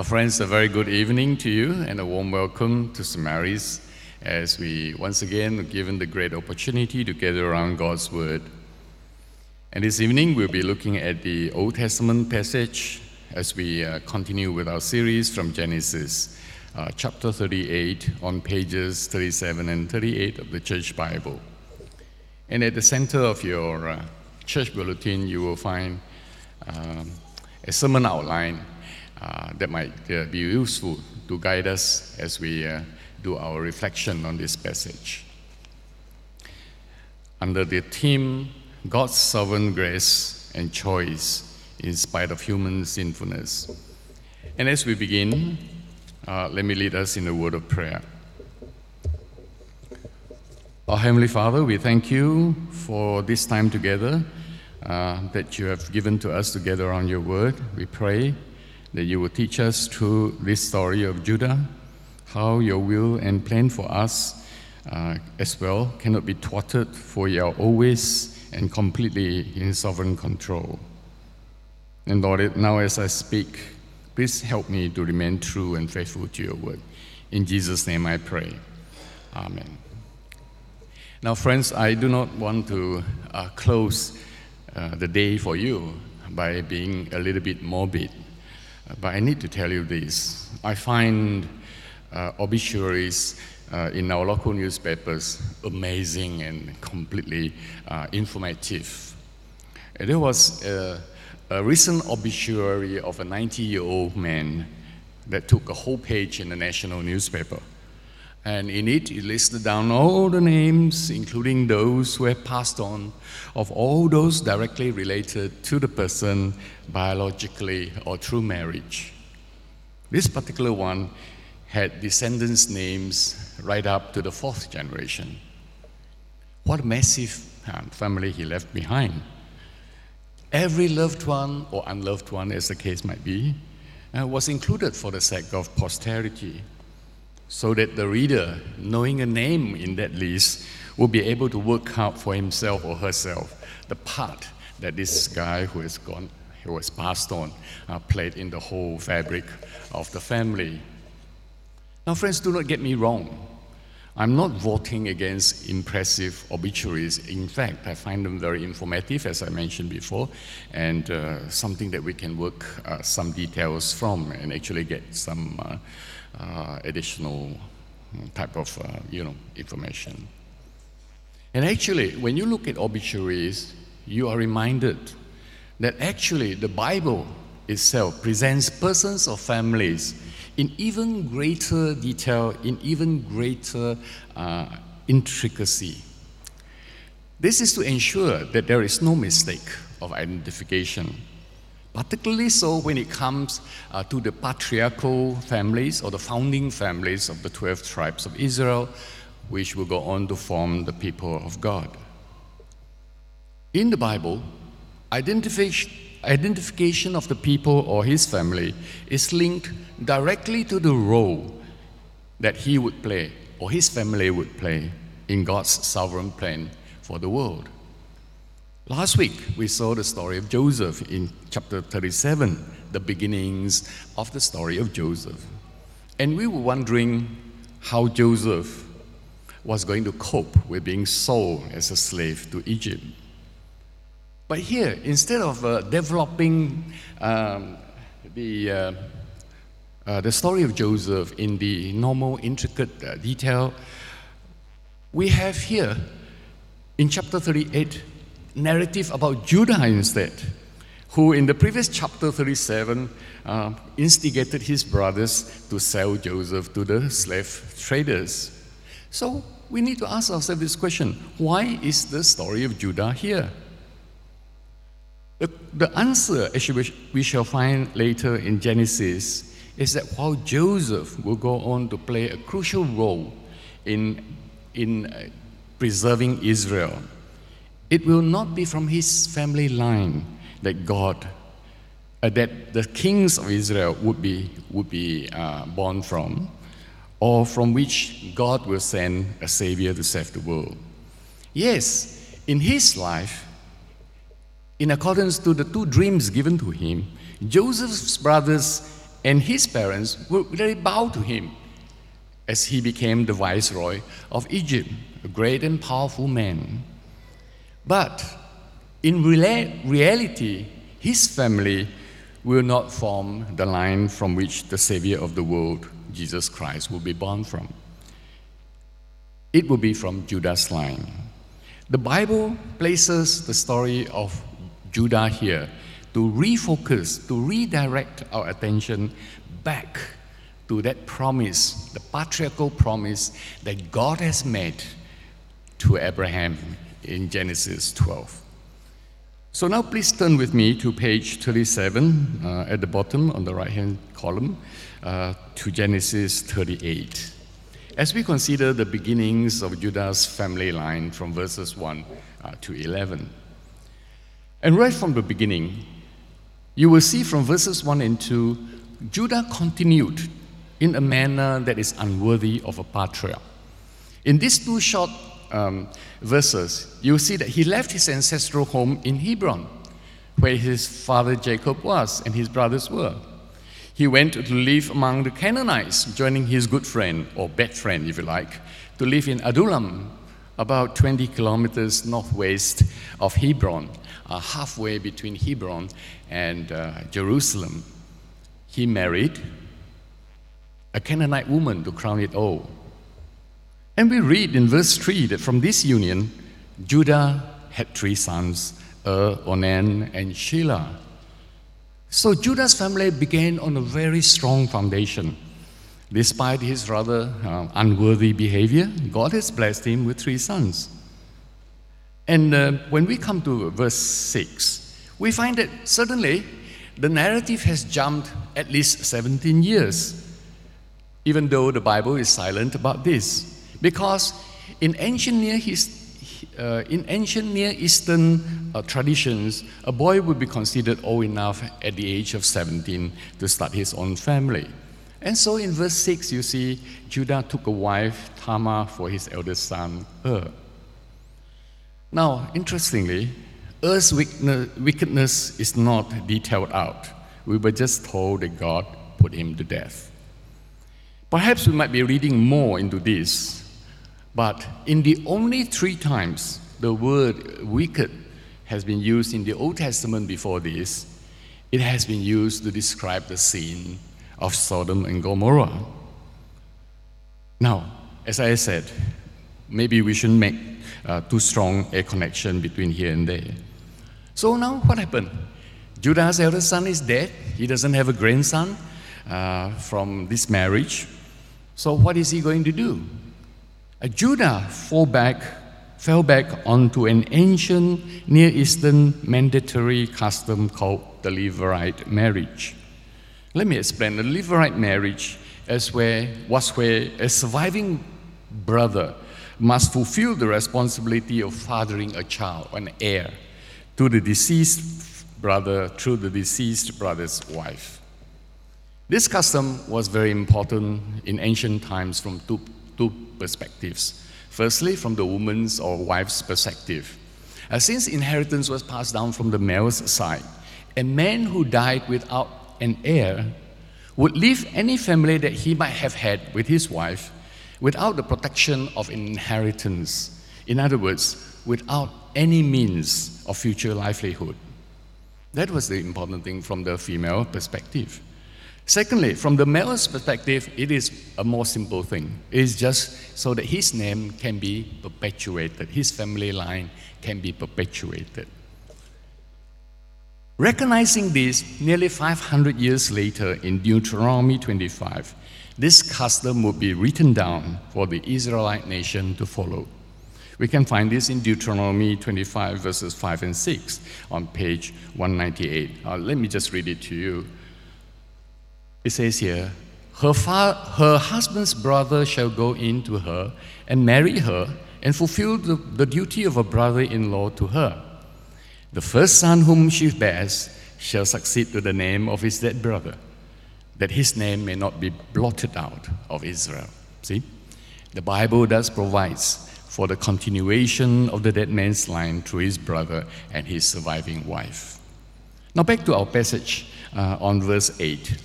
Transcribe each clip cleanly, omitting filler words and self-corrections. Well, friends, a very good evening to you and a warm welcome to St Mary's as we once again are given the great opportunity to gather around God's Word. And this evening we'll be looking at the Old Testament passage as we continue with our series from Genesis, chapter 38 on pages 37 and 38 of the Church Bible. And at the center of your church bulletin you will find a sermon outline that might be useful to guide us as we do our reflection on this passage. Under the theme, God's sovereign grace and choice in spite of human sinfulness. And as we begin, let me lead us in a word of prayer. Our Heavenly Father, we thank you for this time together that you have given to us together on your word. We pray that you will teach us through this story of Judah, how your will and plan for us as well cannot be thwarted, for you are always and completely in sovereign control. And Lord, now as I speak, please help me to remain true and faithful to your word. In Jesus' name I pray. Amen. Now friends, I do not want to close the day for you by being a little bit morbid. But I need to tell you this. I find obituaries in our local newspapers amazing and completely informative. There was a recent obituary of a 90-year-old man that took a whole page in the national newspaper. And in it, it listed down all the names, including those who have passed on, of all those directly related to the person biologically or through marriage. This particular one had descendants' names right up to the fourth generation. What a massive family he left behind. Every loved one, or unloved one as the case might be, was included for the sake of posterity, so that the reader, knowing a name in that list, will be able to work out for himself or herself the part that this guy who has passed on, played in the whole fabric of the family. Now, friends, do not get me wrong. I'm not voting against impressive obituaries. In fact, I find them very informative, as I mentioned before, and something that we can work some details from and actually get some additional type of information. And actually, when you look at obituaries, you are reminded that actually the Bible itself presents persons or families in even greater detail, in even greater intricacy. This is to ensure that there is no mistake of identification, particularly so when it comes to the patriarchal families or the founding families of the 12 tribes of Israel, which will go on to form the people of God. In the Bible, identification of the people or his family is linked directly to the role that he would play or his family would play in God's sovereign plan for the world. Last week, we saw the story of Joseph in chapter 37, the beginnings of the story of Joseph. And we were wondering how Joseph was going to cope with being sold as a slave to Egypt. But here, instead of developing the story of Joseph in the normal, intricate detail, we have here in chapter 38, narrative about Judah instead, who in the previous chapter 37 instigated his brothers to sell Joseph to the slave traders. So we need to ask ourselves this question: why is the story of Judah here? The answer, as we shall find later in Genesis, is that while Joseph will go on to play a crucial role in preserving Israel, it will not be from his family line that that the kings of Israel would be born from, or from which God will send a Savior to save the world. Yes, in his life, in accordance to the two dreams given to him, Joseph's brothers and his parents would really bow to him as he became the viceroy of Egypt, a great and powerful man. But in reality, his family will not form the line from which the Savior of the world, Jesus Christ, will be born from. It will be from Judah's line. The Bible places the story of Judah here to refocus, to redirect our attention back to that promise, the patriarchal promise that God has made to Abraham in Genesis 12. So now please turn with me to page 37 at the bottom on the right-hand column to Genesis 38. As we consider the beginnings of Judah's family line from verses 1 to 11. And right from the beginning, you will see from verses 1 and 2, Judah continued in a manner that is unworthy of a patriarch. In these two short verses, you see that he left his ancestral home in Hebron, where his father Jacob was and his brothers were. He went to live among the Canaanites, joining his good friend, or bad friend if you like, to live in Adullam, about 20 kilometers northwest of Hebron, halfway between Hebron and Jerusalem. He married a Canaanite woman to crown it all. And we read in verse 3 that from this union, Judah had three sons, Onan, and Shelah. So Judah's family began on a very strong foundation. Despite his rather unworthy behavior, God has blessed him with three sons. And when we come to verse 6, we find that suddenly the narrative has jumped at least 17 years, even though the Bible is silent about this. Because in ancient Near Eastern traditions, a boy would be considered old enough at the age of 17 to start his own family. And so in verse 6, you see, Judah took a wife, Tamar, for his eldest son, Er. Now, interestingly, Er's wickedness is not detailed out. We were just told that God put him to death. Perhaps we might be reading more into this, but in the only three times the word wicked has been used in the Old Testament before this, it has been used to describe the sin of Sodom and Gomorrah. Now, as I said, maybe we shouldn't make too strong a connection between here and there. So now what happened? Judah's eldest son is dead. He doesn't have a grandson from this marriage. So what is he going to do? Judah fell back onto an ancient Near Eastern mandatory custom called the levirate marriage. Let me explain. The levirate marriage was where a surviving brother must fulfill the responsibility of fathering a child, an heir, to the deceased brother through the deceased brother's wife. This custom was very important in ancient times from two perspectives. Firstly, from the woman's or wife's perspective. Since inheritance was passed down from the male's side, a man who died without an heir would leave any family that he might have had with his wife without the protection of inheritance. In other words, without any means of future livelihood. That was the important thing from the female perspective. Secondly, from the male's perspective, it is a more simple thing. It is just so that his name can be perpetuated, his family line can be perpetuated. Recognizing this, nearly 500 years later, in Deuteronomy 25, this custom would be written down for the Israelite nation to follow. We can find this in Deuteronomy 25, verses 5 and 6, on page 198. Let me just read it to you. It says here, her husband's brother shall go in to her and marry her and fulfill the duty of a brother-in-law to her. The first son whom she bears shall succeed to the name of his dead brother, that his name may not be blotted out of Israel. See? The Bible does provides for the continuation of the dead man's line through his brother and his surviving wife. Now back to our passage on verse 8.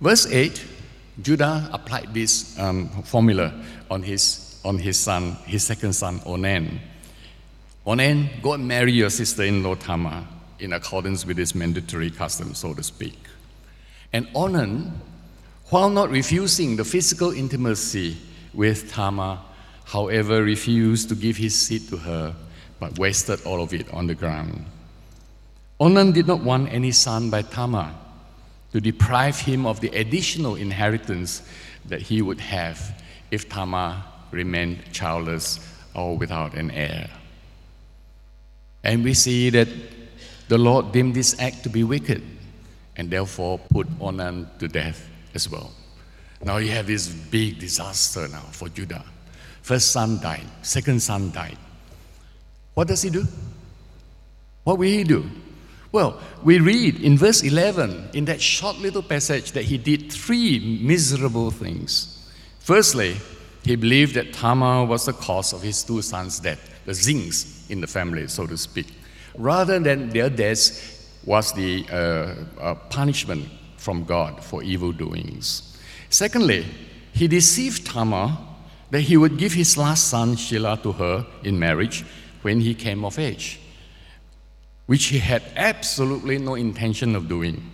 Verse 8, Judah applied this formula on his son, his second son, Onan. Onan, go and marry your sister-in-law Tamar in accordance with this mandatory custom, so to speak. And Onan, while not refusing the physical intimacy with Tamar, however, refused to give his seed to her, but wasted all of it on the ground. Onan did not want any son by Tamar to deprive him of the additional inheritance that he would have if Tamar remained childless or without an heir. And we see that the Lord deemed this act to be wicked and therefore put Onan to death as well. Now you have this big disaster now for Judah. First son died, second son died. What does he do? What will he do? Well, we read in verse 11, in that short little passage, that he did three miserable things. Firstly, he believed that Tamar was the cause of his two sons' death, the zings in the family, so to speak. Rather than their deaths was the punishment from God for evil doings. Secondly, he deceived Tamar that he would give his last son, Shelah, to her in marriage when he came of age, which he had absolutely no intention of doing.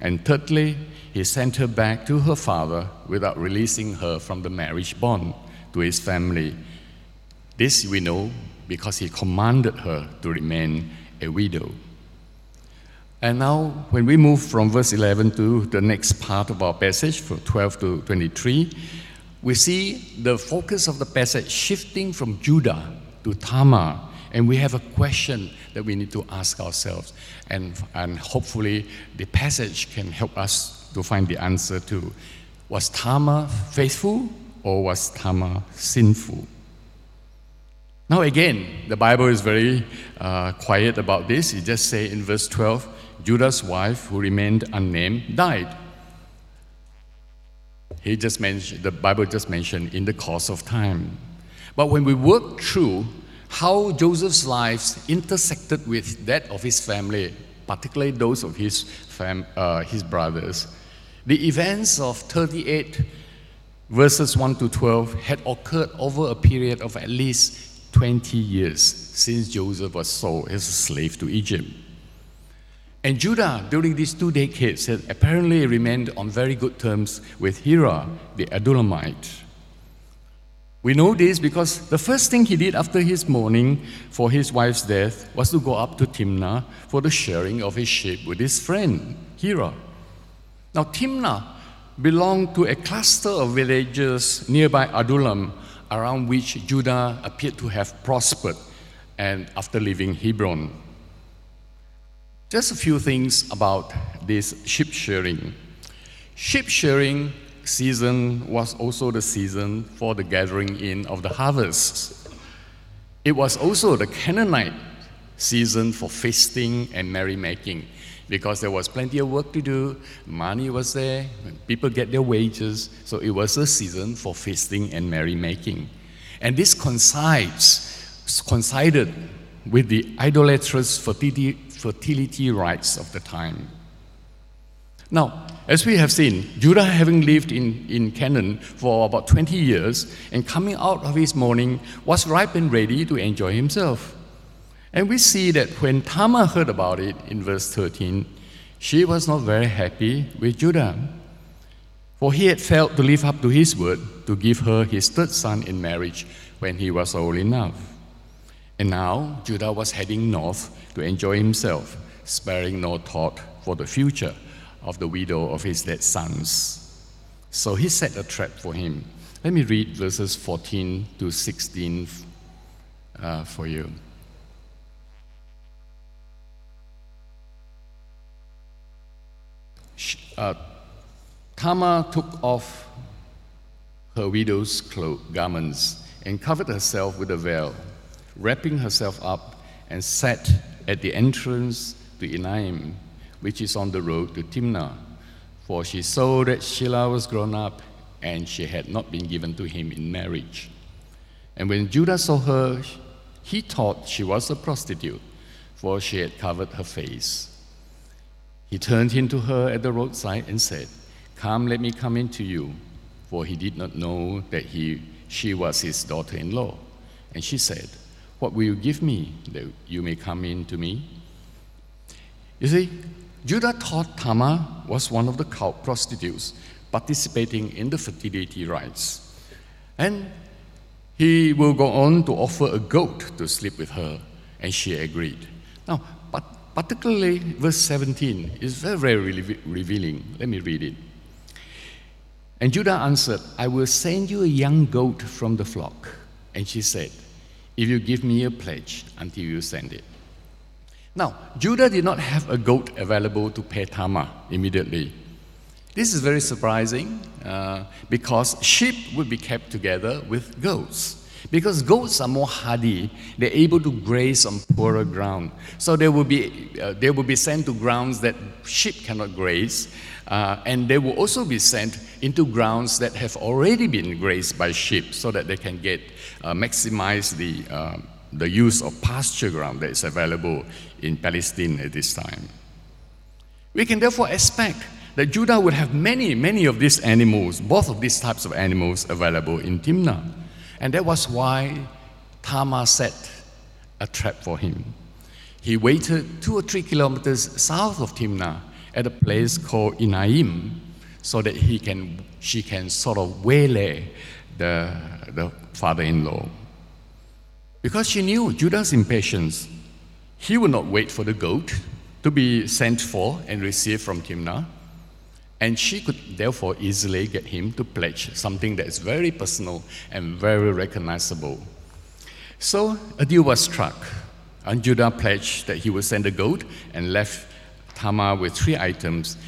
And thirdly, he sent her back to her father without releasing her from the marriage bond to his family. This we know because he commanded her to remain a widow. And now, when we move from verse 11 to the next part of our passage, from 12 to 23, we see the focus of the passage shifting from Judah to Tamar, and we have a question that we need to ask ourselves, and hopefully the passage can help us to find the answer to. Was Tamar faithful or was Tamar sinful? Now again, the Bible is very quiet about this. It just says in verse 12, Judah's wife, who remained unnamed, died. The Bible just mentioned in the course of time. But when we work through how Joseph's lives intersected with that of his family, particularly those of his brothers, the events of 38 verses 1 to 12 had occurred over a period of at least 20 years since Joseph was sold as a slave to Egypt. And Judah, during these 2 decades, had apparently remained on very good terms with Hira, the Adullamite. We know this because the first thing he did after his mourning for his wife's death was to go up to Timnah for the shearing of his sheep with his friend, Hira. Now, Timnah belonged to a cluster of villages nearby Adullam, around which Judah appeared to have prospered and after leaving Hebron. Just a few things about this sheep shearing. Sheep shearing season was also the season for the gathering in of the harvests. It was also the Canaanite season for feasting and merrymaking, because there was plenty of work to do, money was there, people get their wages, so it was a season for feasting and merrymaking. And this coincided with the idolatrous fertility rites of the time. Now, as we have seen, Judah, having lived in Canaan for about 20 years and coming out of his mourning, was ripe and ready to enjoy himself. And we see that when Tamar heard about it in verse 13, she was not very happy with Judah, for he had failed to live up to his word to give her his third son in marriage when he was old enough. And now Judah was heading north to enjoy himself, sparing no thought for the future of the widow of his dead sons. So he set a trap for him. Let me read verses 14 to 16 for you. Tamar took off her widow's garments and covered herself with a veil, wrapping herself up, and sat at the entrance to Enaim, which is on the road to Timnah, for she saw that Shelah was grown up, and she had not been given to him in marriage. And when Judah saw her, he thought she was a prostitute, for she had covered her face. He turned in to her at the roadside and said, Come, let me come into you. For he did not know that she was his daughter-in-law. And she said, what will you give me that you may come in to me? You see, Judah thought Tamar was one of the cult prostitutes participating in the fertility rites. And he will go on to offer a goat to sleep with her, and she agreed. Now, particularly verse 17 is very, very revealing. Let me read it. And Judah answered, I will send you a young goat from the flock. And she said, if you give me a pledge until you send it. Now, Judah did not have a goat available to pay Tamar immediately. This is very surprising because sheep would be kept together with goats. Because goats are more hardy, they're able to graze on poorer ground. So they will be sent to grounds that sheep cannot graze, and they will also be sent into grounds that have already been grazed by sheep, so that they can get maximize the use of pasture ground that is available in Palestine at this time. We can therefore expect that Judah would have many, many of these animals, both of these types of animals available in Timnah. And that was why Tamar set a trap for him. He waited 2 or 3 kilometers south of Timnah at a place called Enaim, so that she can sort of waylay the father-in-law. Because she knew Judah's impatience, he would not wait for the goat to be sent for and received from Timnah. And she could therefore easily get him to pledge something that is very personal and very recognizable. So a deal was struck, and Judah pledged that he would send a goat and left Tamar with 3 items,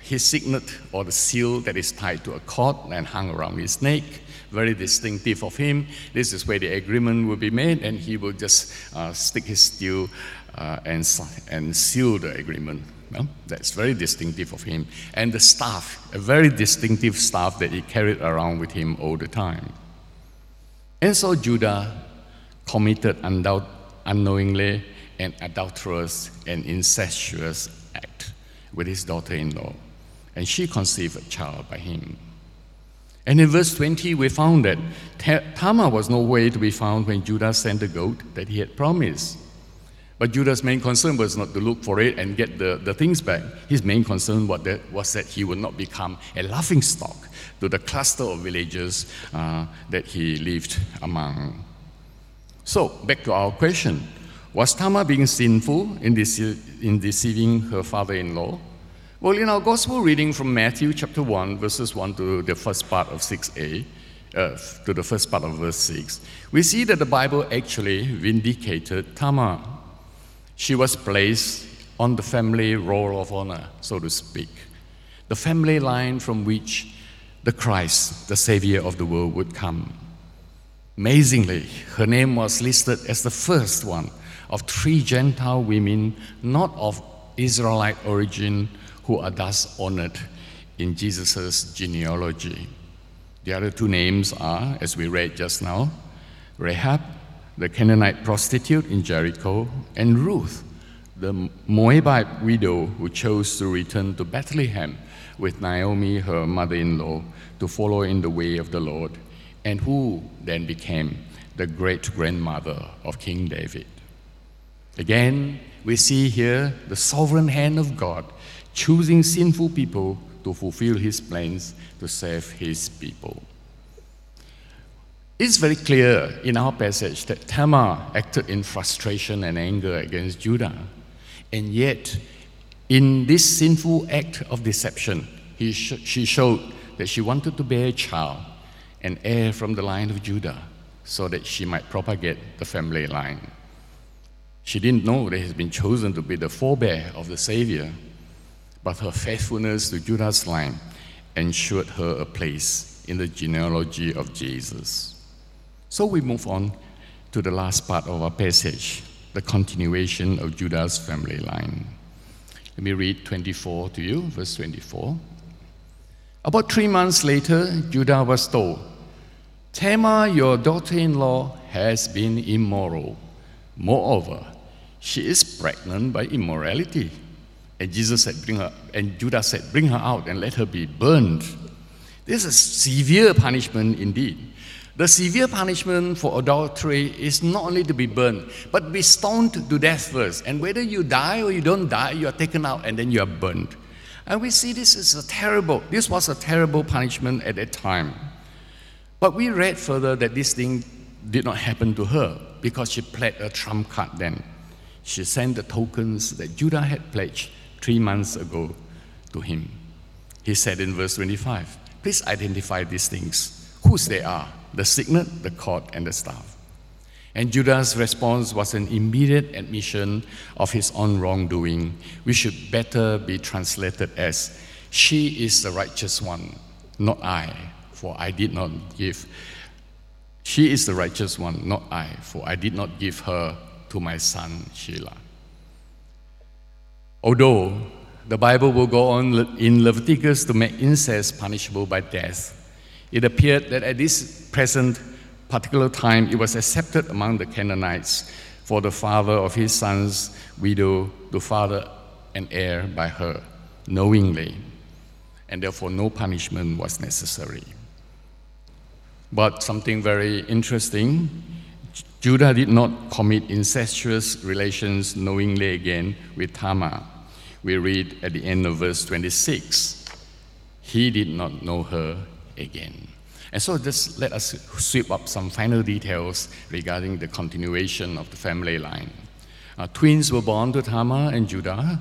his signet or the seal that is tied to a cord and hung around his neck, very distinctive of him. This is where the agreement will be made, and he will just stick his seal and seal the agreement. No? That's very distinctive of him. And the staff, a very distinctive staff that he carried around with him all the time. And so Judah committed unknowingly an adulterous and incestuous act with his daughter-in-law. And she conceived a child by him. And in verse 20, we found that Tamar was nowhere to be found when Judah sent the goat that he had promised. But Judah's main concern was not to look for it and get the things back. His main concern was that he would not become a laughingstock to the cluster of villagers that he lived among. So, back to our question. Was Tamar being sinful in deceiving her father-in-law? Well, in our gospel reading from Matthew chapter 1, verses 1 to the first part of 6a, to the first part of verse 6, we see that the Bible actually vindicated Tamar. She was placed on the family roll of honor, so to speak, the family line from which the Christ, the Savior of the world, would come. Amazingly, her name was listed as the first one of 3 Gentile women, not of Israelite origin, who are thus honored in Jesus' genealogy. The other 2 names are, as we read just now, Rahab, the Canaanite prostitute in Jericho, and Ruth, the Moabite widow who chose to return to Bethlehem with Naomi, her mother-in-law, to follow in the way of the Lord, and who then became the great-grandmother of King David. Again, we see here the sovereign hand of God choosing sinful people to fulfill his plans to save his people. It's very clear in our passage that Tamar acted in frustration and anger against Judah. And yet, in this sinful act of deception, she showed that she wanted to bear a child, an heir from the line of Judah, so that she might propagate the family line. She didn't know that he had been chosen to be the forebear of the Savior, but her faithfulness to Judah's line ensured her a place in the genealogy of Jesus. So we move on to the last part of our passage, the continuation of Judah's family line. Let me read 24 to you, verse 24. About 3 months later, Judah was told, Tamar, your daughter-in-law, has been immoral. Moreover, she is pregnant by immorality, And Jesus said, bring her, and Judah said, bring her out and let her be burned. This is severe punishment indeed. The severe punishment for adultery is not only to be burned, but be stoned to death first. And whether you die or you don't die, you are taken out and then you are burned. And we see this was a terrible punishment at that time. But we read further that this thing did not happen to her because she played a trump card then. She sent the tokens that Judah had pledged 3 months ago to him. He said in verse 25, please identify these things, whose they are, the signet, the cord, and the staff. And Judah's response was an immediate admission of his own wrongdoing, which should better be translated as, she is the righteous one, not I, for I did not give. She is the righteous one, not I, for I did not give her to my son, Shelah. Although the Bible will go on in Leviticus to make incest punishable by death, it appeared that at this present particular time, it was accepted among the Canaanites for the father of his son's widow to father an heir by her, knowingly, and therefore no punishment was necessary. But something very interesting, Judah did not commit incestuous relations knowingly again with Tamar. We read at the end of verse 26, he did not know her again. And so just let us sweep up some final details regarding the continuation of the family line. Twins were born to Tamar and Judah.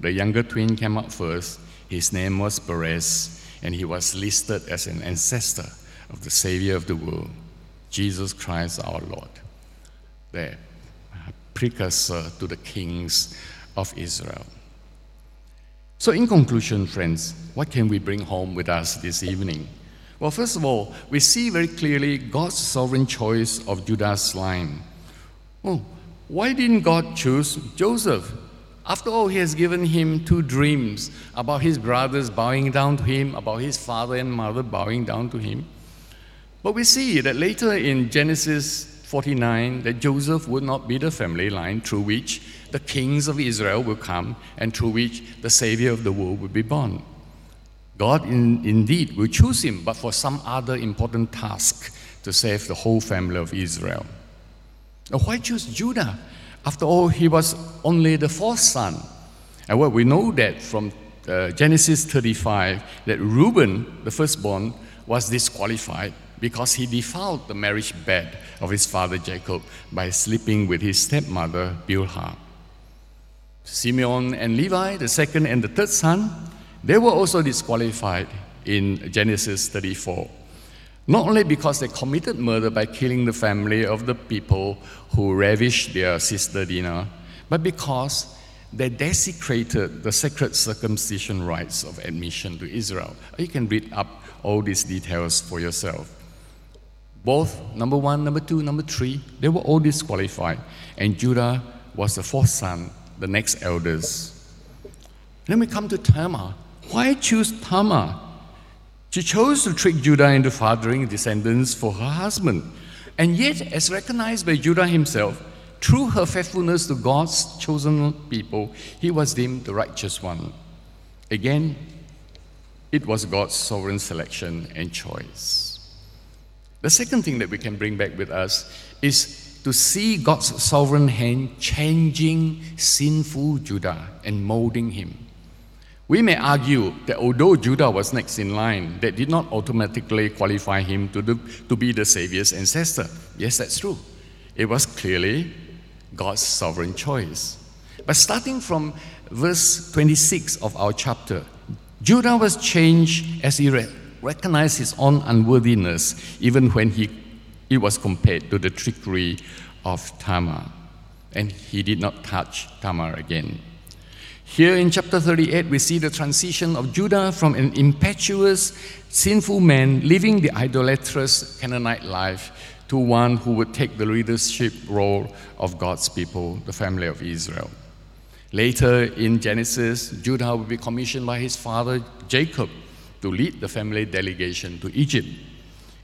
The younger twin came up first. His name was Perez, and he was listed as an ancestor of the Savior of the world, Jesus Christ our Lord, the precursor to the kings of Israel. So in conclusion, friends, what can we bring home with us this evening? Well, first of all, we see very clearly God's sovereign choice of Judah's line. Oh, why didn't God choose Joseph? After all, he has given him 2 dreams about his brothers bowing down to him, about his father and mother bowing down to him. But we see that later in Genesis 49, that Joseph would not be the family line through which the kings of Israel will come and through which the Savior of the world will be born. God indeed will choose him, but for some other important task to save the whole family of Israel. Now, why choose Judah? After all, he was only the 4th son. And well, we know that from Genesis 35, that Reuben, the firstborn, was disqualified because he defiled the marriage bed of his father Jacob by sleeping with his stepmother Bilhah. Simeon and Levi, the 2nd and the 3rd son, they were also disqualified in Genesis 34, not only because they committed murder by killing the family of the people who ravished their sister Dinah, but because they desecrated the sacred circumcision rites of admission to Israel. You can read up all these details for yourself. Both, number 1, number 2, number 3, they were all disqualified, and Judah was the 4th son, the next eldest. Then we come to Tamar. Why choose Tamar? She chose to trick Judah into fathering descendants for her husband. And yet, as recognized by Judah himself, through her faithfulness to God's chosen people, he was deemed the righteous one. Again, it was God's sovereign selection and choice. The second thing that we can bring back with us is to see God's sovereign hand changing sinful Judah and molding him. We may argue that although Judah was next in line, that did not automatically qualify him to be the Savior's ancestor. Yes, that's true. It was clearly God's sovereign choice. But starting from verse 26 of our chapter, Judah was changed as he recognized his own unworthiness, even when it was compared to the trickery of Tamar. And he did not touch Tamar again. Here in chapter 38, we see the transition of Judah from an impetuous, sinful man living the idolatrous Canaanite life to one who would take the leadership role of God's people, the family of Israel. Later in Genesis, Judah will be commissioned by his father Jacob to lead the family delegation to Egypt.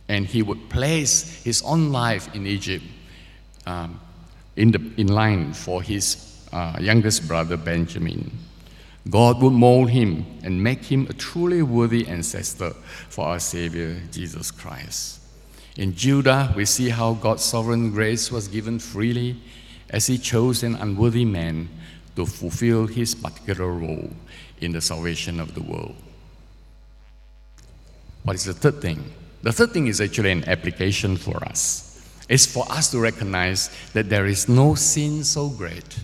And he would place his own life in Egypt in line for his youngest brother Benjamin. God would mold him and make him a truly worthy ancestor for our Savior, Jesus Christ. In Judah, we see how God's sovereign grace was given freely as he chose an unworthy man to fulfill his particular role in the salvation of the world. What is the third thing? The third thing is actually an application for us. It's for us to recognize that there is no sin so great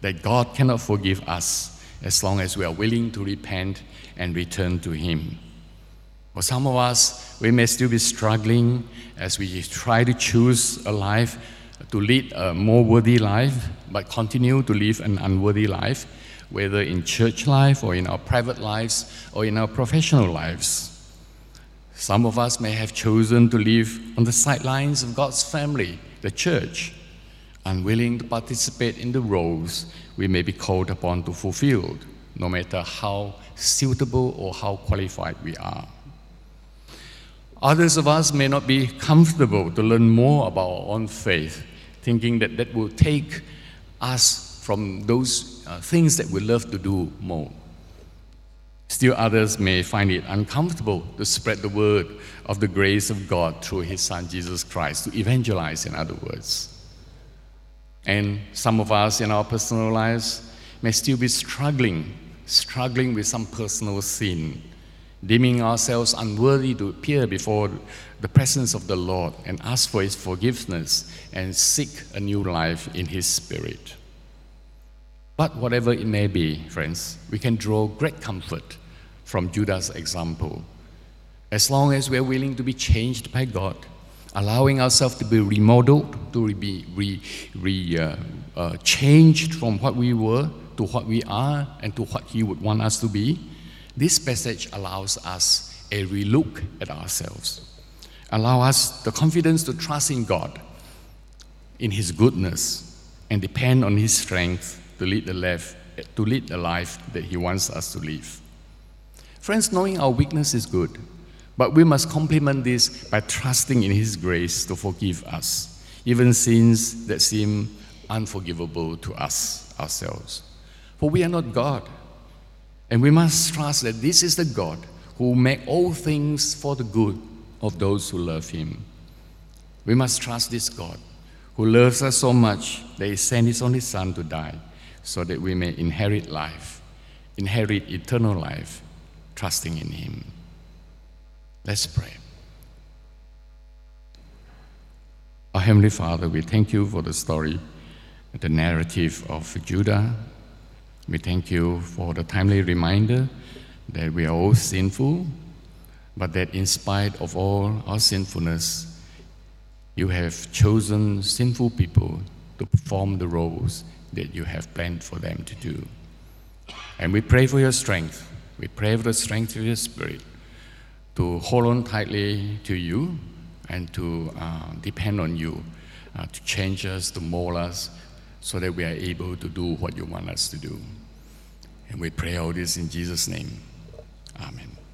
that God cannot forgive us as long as we are willing to repent and return to him. For some of us, we may still be struggling as we try to choose a life, to lead a more worthy life, but continue to live an unworthy life, whether in church life or in our private lives or in our professional lives. Some of us may have chosen to live on the sidelines of God's family, the church, unwilling to participate in the roles we may be called upon to fulfill, no matter how suitable or how qualified we are. Others of us may not be comfortable to learn more about our own faith, thinking that that will take us from those things that we love to do more. Still others may find it uncomfortable to spread the word of the grace of God through his Son, Jesus Christ, to evangelize, in other words. And some of us in our personal lives may still be struggling with some personal sin, deeming ourselves unworthy to appear before the presence of the Lord and ask for his forgiveness and seek a new life in his Spirit. But whatever it may be, friends, we can draw great comfort from Judah's example. As long as we're willing to be changed by God, allowing ourselves to be remodeled, to be changed from what we were to what we are and to what he would want us to be, this passage allows us a relook at ourselves, allow us the confidence to trust in God, in his goodness, and depend on his strength to lead the life that he wants us to live. Friends, knowing our weakness is good, but we must complement this by trusting in his grace to forgive us, even sins that seem unforgivable to us ourselves. For we are not God. And we must trust that this is the God who will make all things for the good of those who love him. We must trust this God who loves us so much that he sent his only Son to die so that we may inherit life, inherit eternal life, trusting in him. Let's pray. Our Heavenly Father, we thank you for the story, the narrative of Judah. We thank you for the timely reminder that we are all sinful, but that in spite of all our sinfulness, you have chosen sinful people to perform the roles that you have planned for them to do. And we pray for your strength. We pray for the strength of your Spirit to hold on tightly to you and to depend on you, to change us, to mold us, so that we are able to do what you want us to do. And we pray all this in Jesus' name. Amen.